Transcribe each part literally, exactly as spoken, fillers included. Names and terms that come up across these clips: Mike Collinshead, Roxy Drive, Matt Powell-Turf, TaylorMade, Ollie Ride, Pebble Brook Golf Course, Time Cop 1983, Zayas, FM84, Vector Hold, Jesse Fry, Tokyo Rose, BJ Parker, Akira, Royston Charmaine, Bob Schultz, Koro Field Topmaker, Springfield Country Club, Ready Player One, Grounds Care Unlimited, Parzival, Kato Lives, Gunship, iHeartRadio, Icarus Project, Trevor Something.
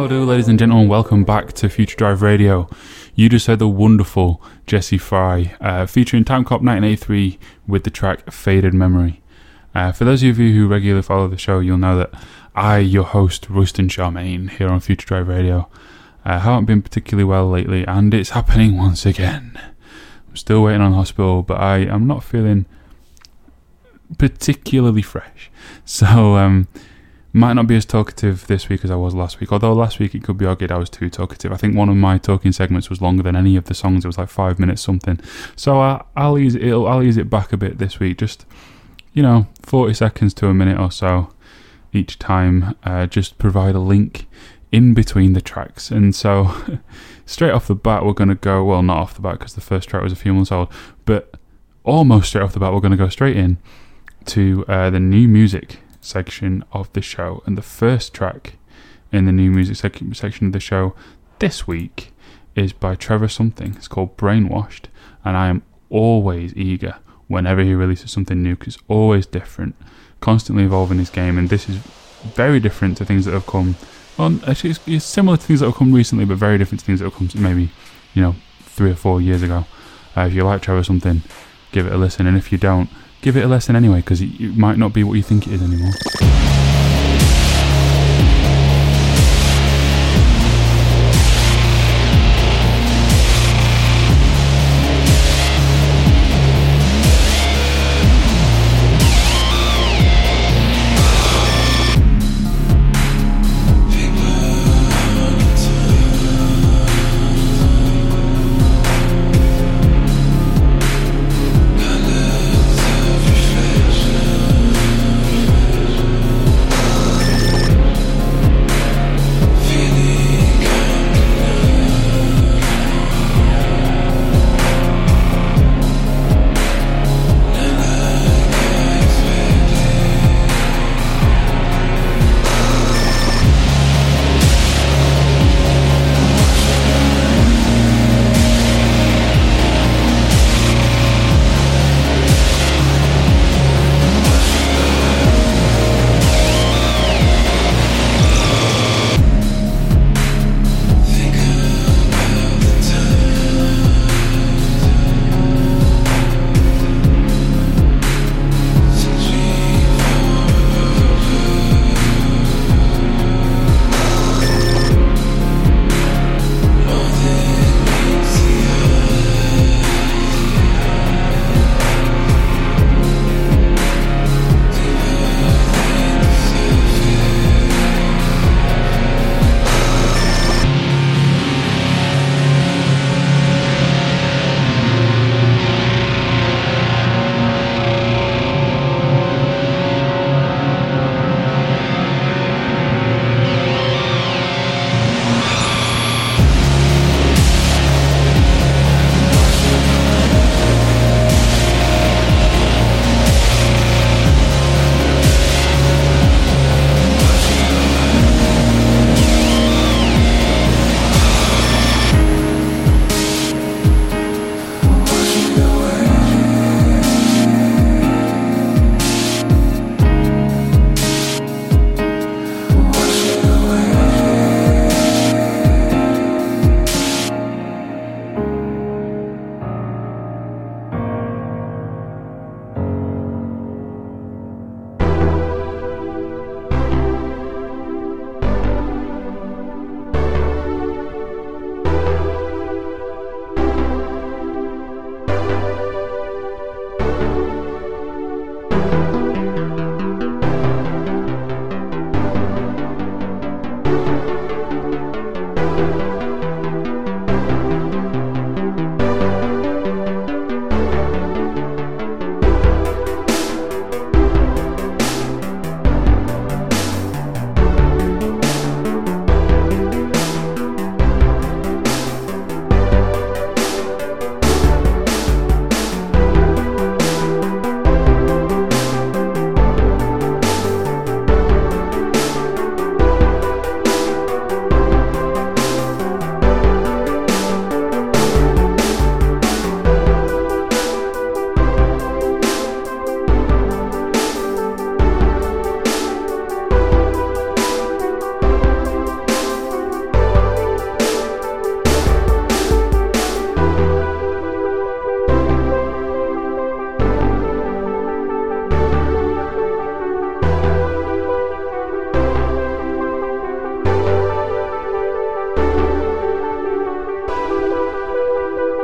Howdo, ladies and gentlemen, welcome back to Future Drive Radio. You just heard the wonderful Jesse Fry uh, featuring Time Cop nineteen eighty-three with the track Faded Memory. Uh, for those of you who regularly follow the show, you'll know that I, your host, Royston Charmaine, here on Future Drive Radio, uh, haven't been particularly well lately, and it's happening once again. I'm still waiting on hospital, but I am not feeling particularly fresh. So, um... might not be as talkative this week as I was last week, although last week it could be argued I was too talkative. I think one of my talking segments was longer than any of the songs. It was like five minutes something. So I, I'll ease it, I'll ease it back a bit this week. Just, you know, forty seconds to a minute or so each time. Uh, just provide a link in between the tracks. And so straight off the bat we're going to go, well, not off the bat because the first track was a few months old, but almost straight off the bat we're going to go straight in to uh, the new music section of the show, and the first track in the new music sec- section of the show this week is by Trevor Something. It's called Brainwashed, and I am always eager whenever he releases something new because it's always different, constantly evolving his game, and this is very different to things that have come on. Actually, it's, it's similar to things that have come recently, but very different to things that have come maybe, you know, three or four years ago. Uh, if you like Trevor Something, give it a listen, and if you don't, give it a lesson anyway, because it, it might not be what you think it is anymore.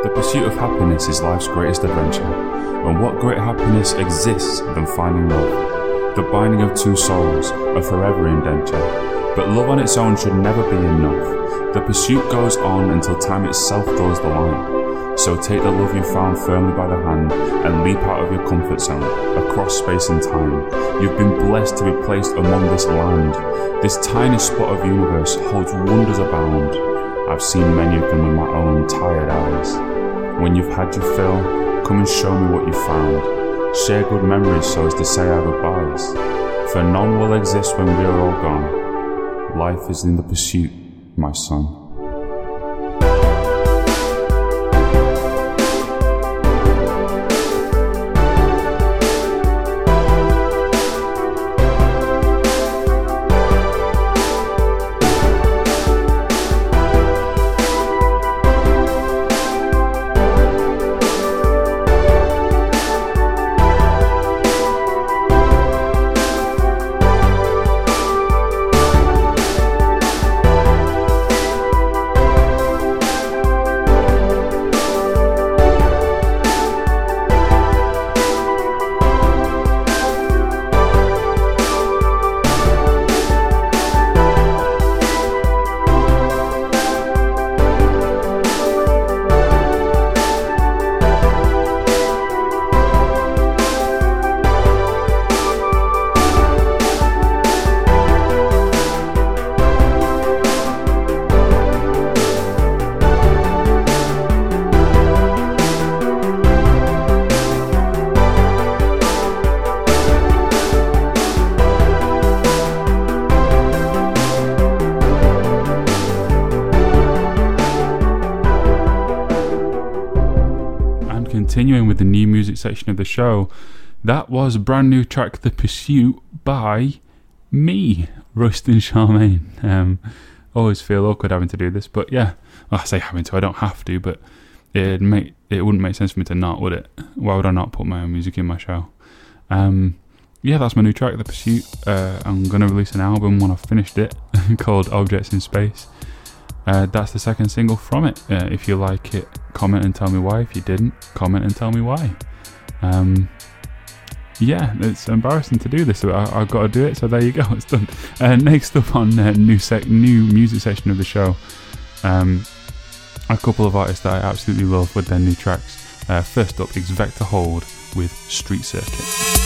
The pursuit of happiness is life's greatest adventure, and what greater happiness exists than finding love? The binding of two souls, a forever indenture, but love on its own should never be enough. The pursuit goes on until time itself draws the line. So take the love you found firmly by the hand and leap out of your comfort zone, across space and time. You've been blessed to be placed among this land. This tiny spot of universe holds wonders abound. I've seen many of them with my own tired eyes. When you've had your fill, come and show me what you found. Share good memories so as to say our goodbyes, for none will exist when we are all gone. Life is in the pursuit, my son. Continuing with the new music section of the show, that was a brand new track, The Pursuit, by me, Royston Charmaine. Um, always feel awkward having to do this, but yeah, well, I say having to, I don't have to, but it'd make, it wouldn't make sense for me to not, would it? Why would I not put my own music in my show? Um, yeah, that's my new track, The Pursuit. Uh, I'm going to release an album when I've finished it called Objects in Space. Uh, that's the second single from it. Uh, if you like it, comment and tell me why. If you didn't, comment and tell me why. Um, yeah, it's embarrassing to do this, but I, I've got to do it, so there you go, it's done. Uh, next up on uh, new sec- new music section of the show, um, a couple of artists that I absolutely love with their new tracks. Uh, first up is Vector Hold with Street Circuit.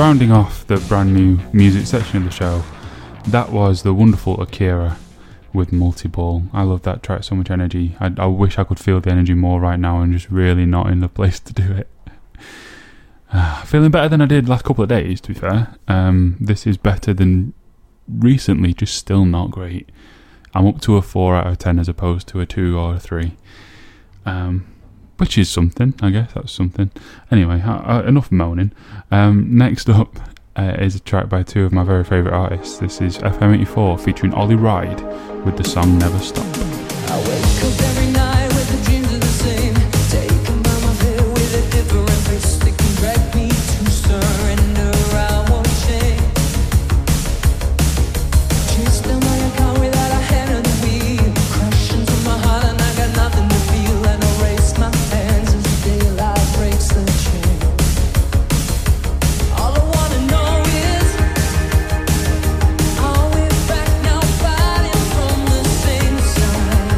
rounding off the brand new music section of the show, that was the wonderful Akira with Multiball. I love that track, so much energy. I, I wish I could feel the energy more right now, and just really not in the place to do it. Uh, feeling better than I did last couple of days, to be fair. Um, this is better than recently, just still not great. I'm up to a four out of ten as opposed to a two or a three. Um, which is something, I guess. That's something. Anyway, uh, enough moaning. Um, next up uh, is a track by two of my very favourite artists. This is F M eighty-four featuring Ollie Ride with the song Never Stop. I wake up every night with the dreams of the same, taken by my fear with a different face that can drag me to surrender. I won't change. Chased down my account without a hand on the wheel, crashing to my heart and I got nothing to feel. And I raise my hands as the daylight breaks the chain. All I wanna know is, are we back now fighting from the same side?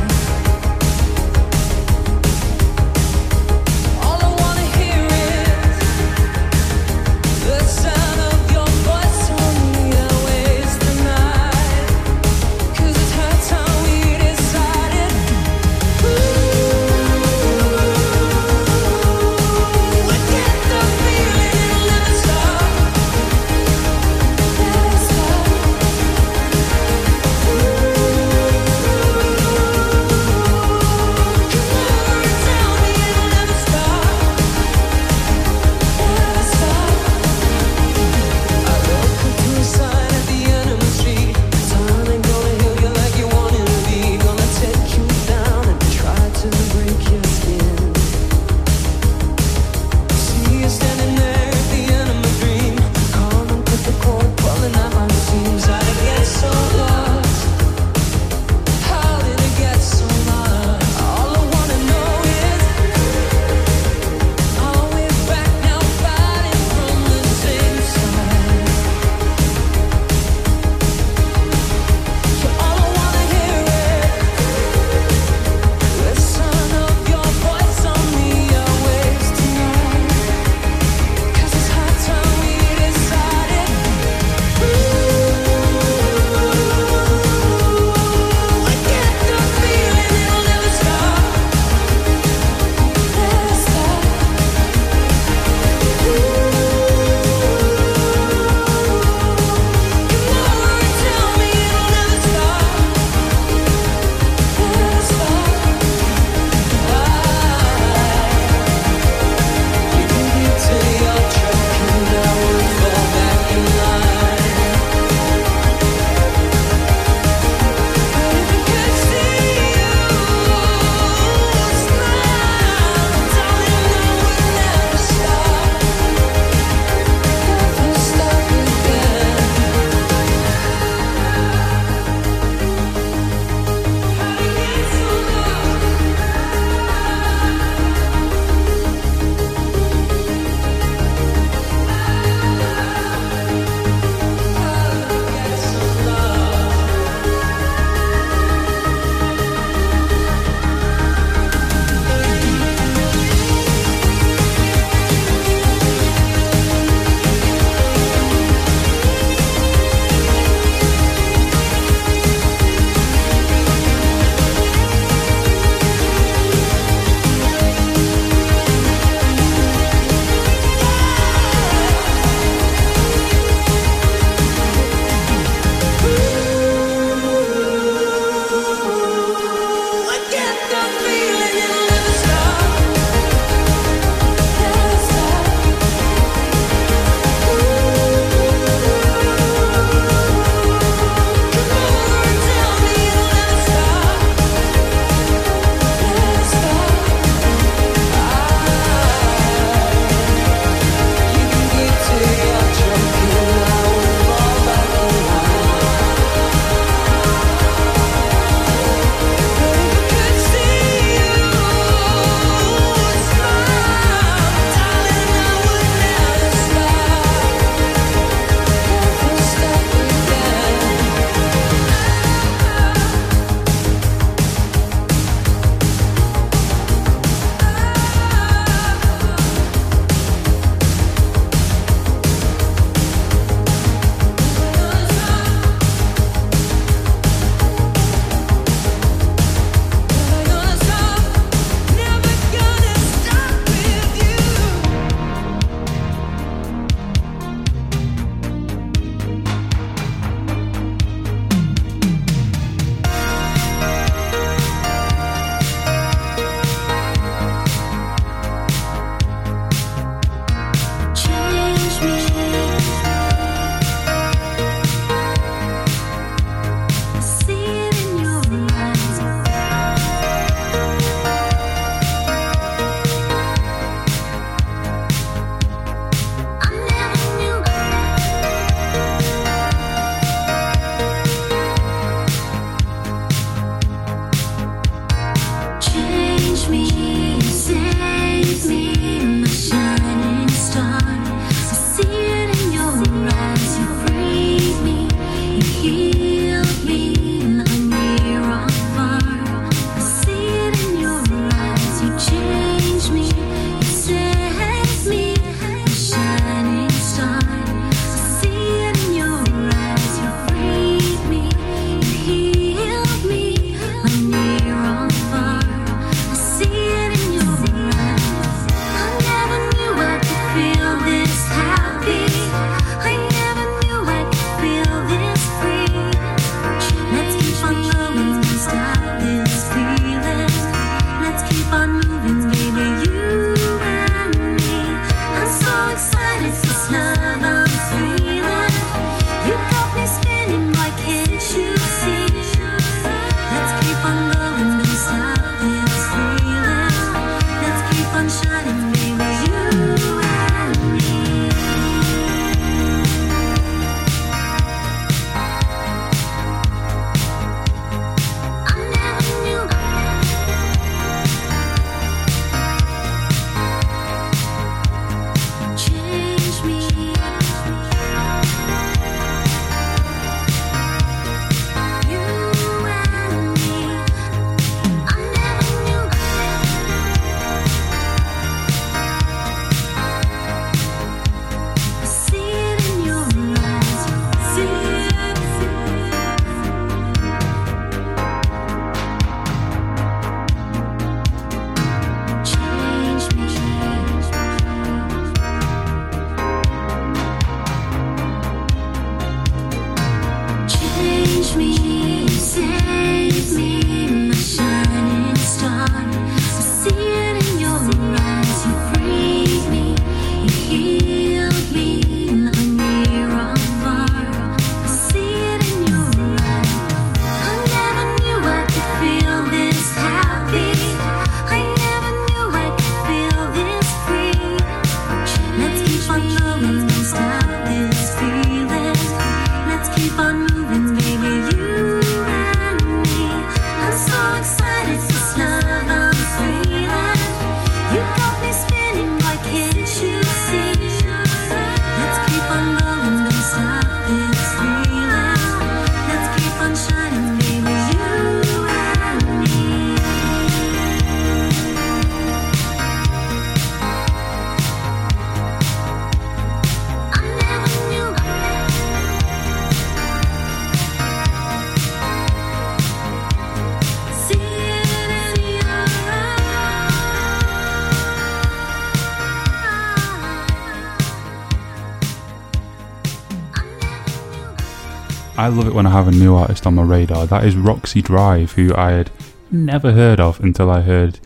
I love it when I have a new artist on my radar. That is Roxy Drive, who I had never heard of until I heard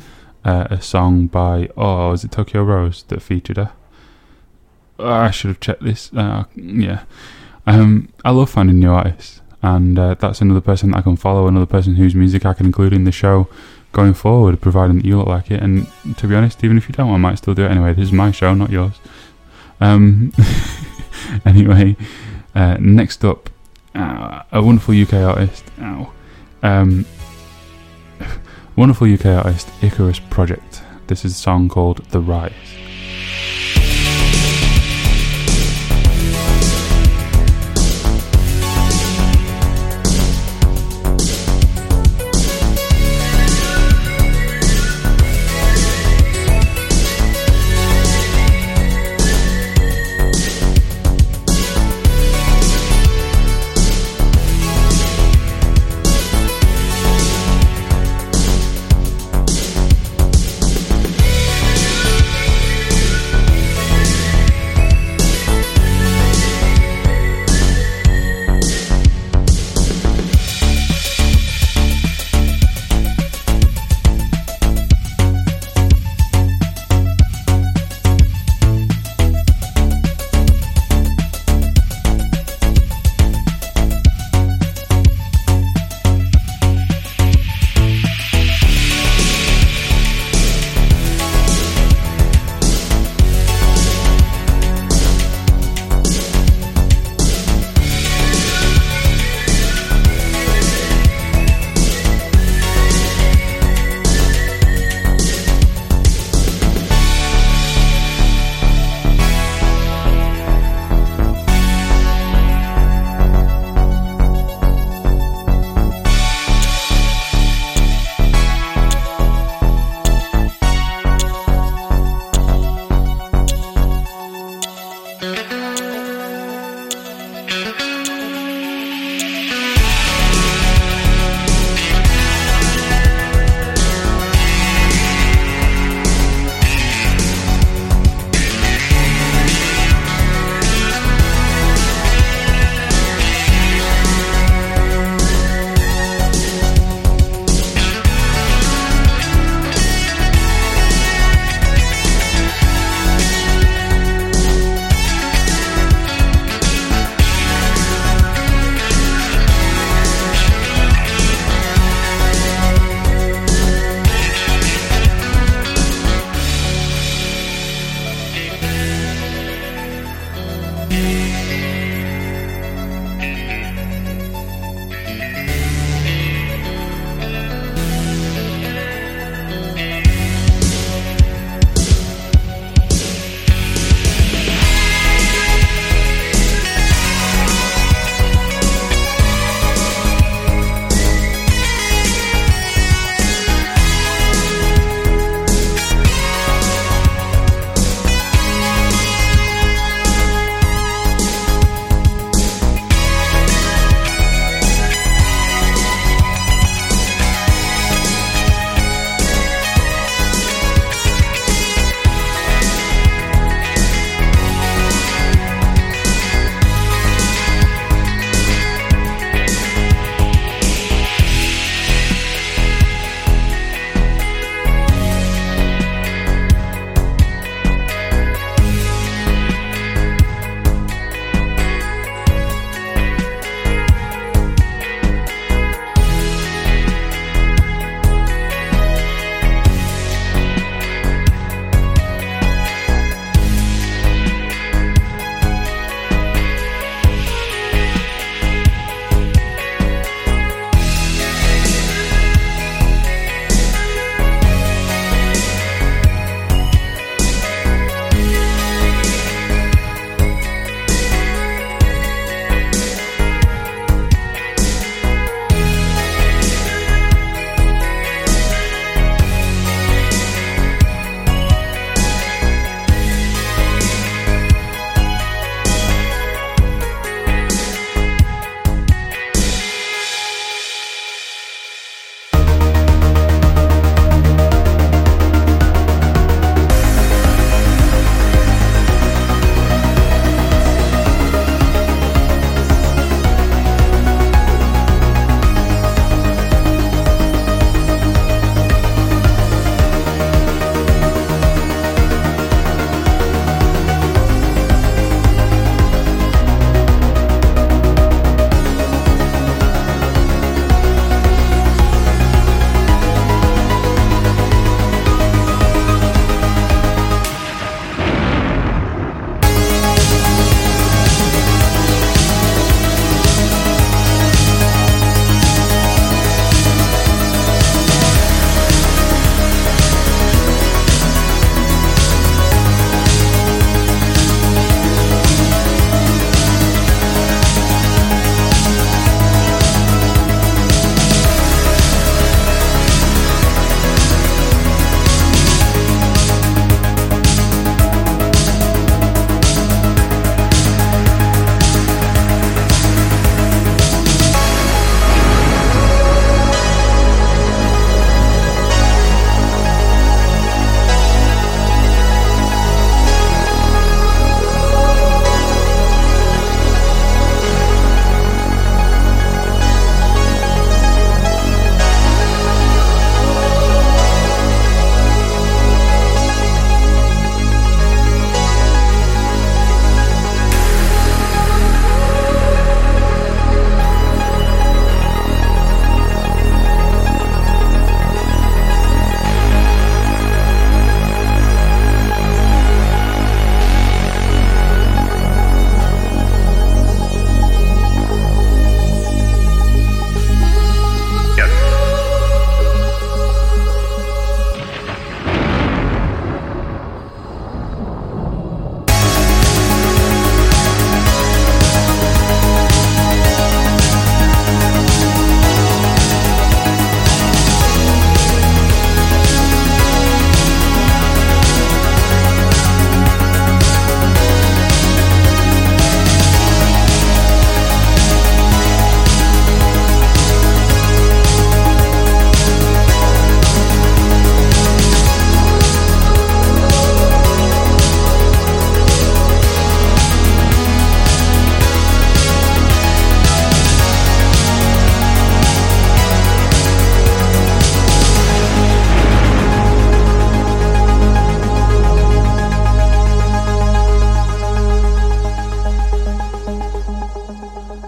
uh, a song by, oh, was it Tokyo Rose that featured her? Oh, I should have checked this. Uh, yeah. Um, I love finding new artists, and uh, that's another person that I can follow, another person whose music I can include in the show going forward, providing that you look like it. And to be honest, even if you don't, I might still do it anyway. This is my show, not yours. Um, anyway, uh, next up, uh, a wonderful U K artist. Ow. Um, wonderful U K artist, Icarus Project. This is a song called The Rise.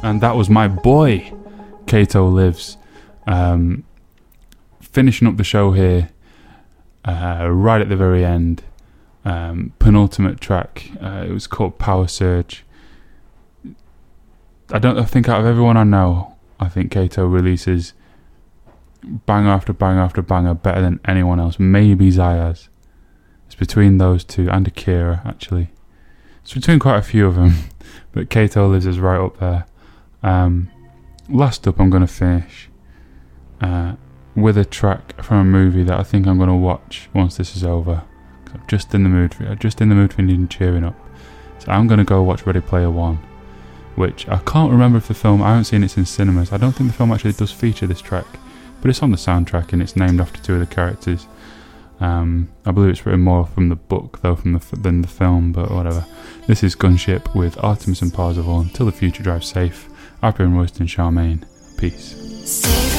And that was my boy, Kato Lives. Um, finishing up the show here, uh, right at the very end. Um, penultimate track. Uh, it was called Power Surge. I don't I think out of everyone I know, I think Kato releases banger after banger after banger better than anyone else. Maybe Zayas. It's between those two and Akira, actually. It's between quite a few of them, but Kato Lives is right up there. Um, last up, I'm going to finish uh, with a track from a movie that I think I'm going to watch once this is over. I'm just in the mood for it. Just in the mood for needing cheering up. So I'm going to go watch Ready Player One, which I can't remember if the film, I haven't seen it since cinemas. I don't think the film actually does feature this track, but it's on the soundtrack and it's named after two of the characters. Um, I believe it's written more from the book though from the f- than the film, but whatever. This is Gunship with Artemis and Parzival. Until the future, drive safe. I've been Royston Charmaine. Peace.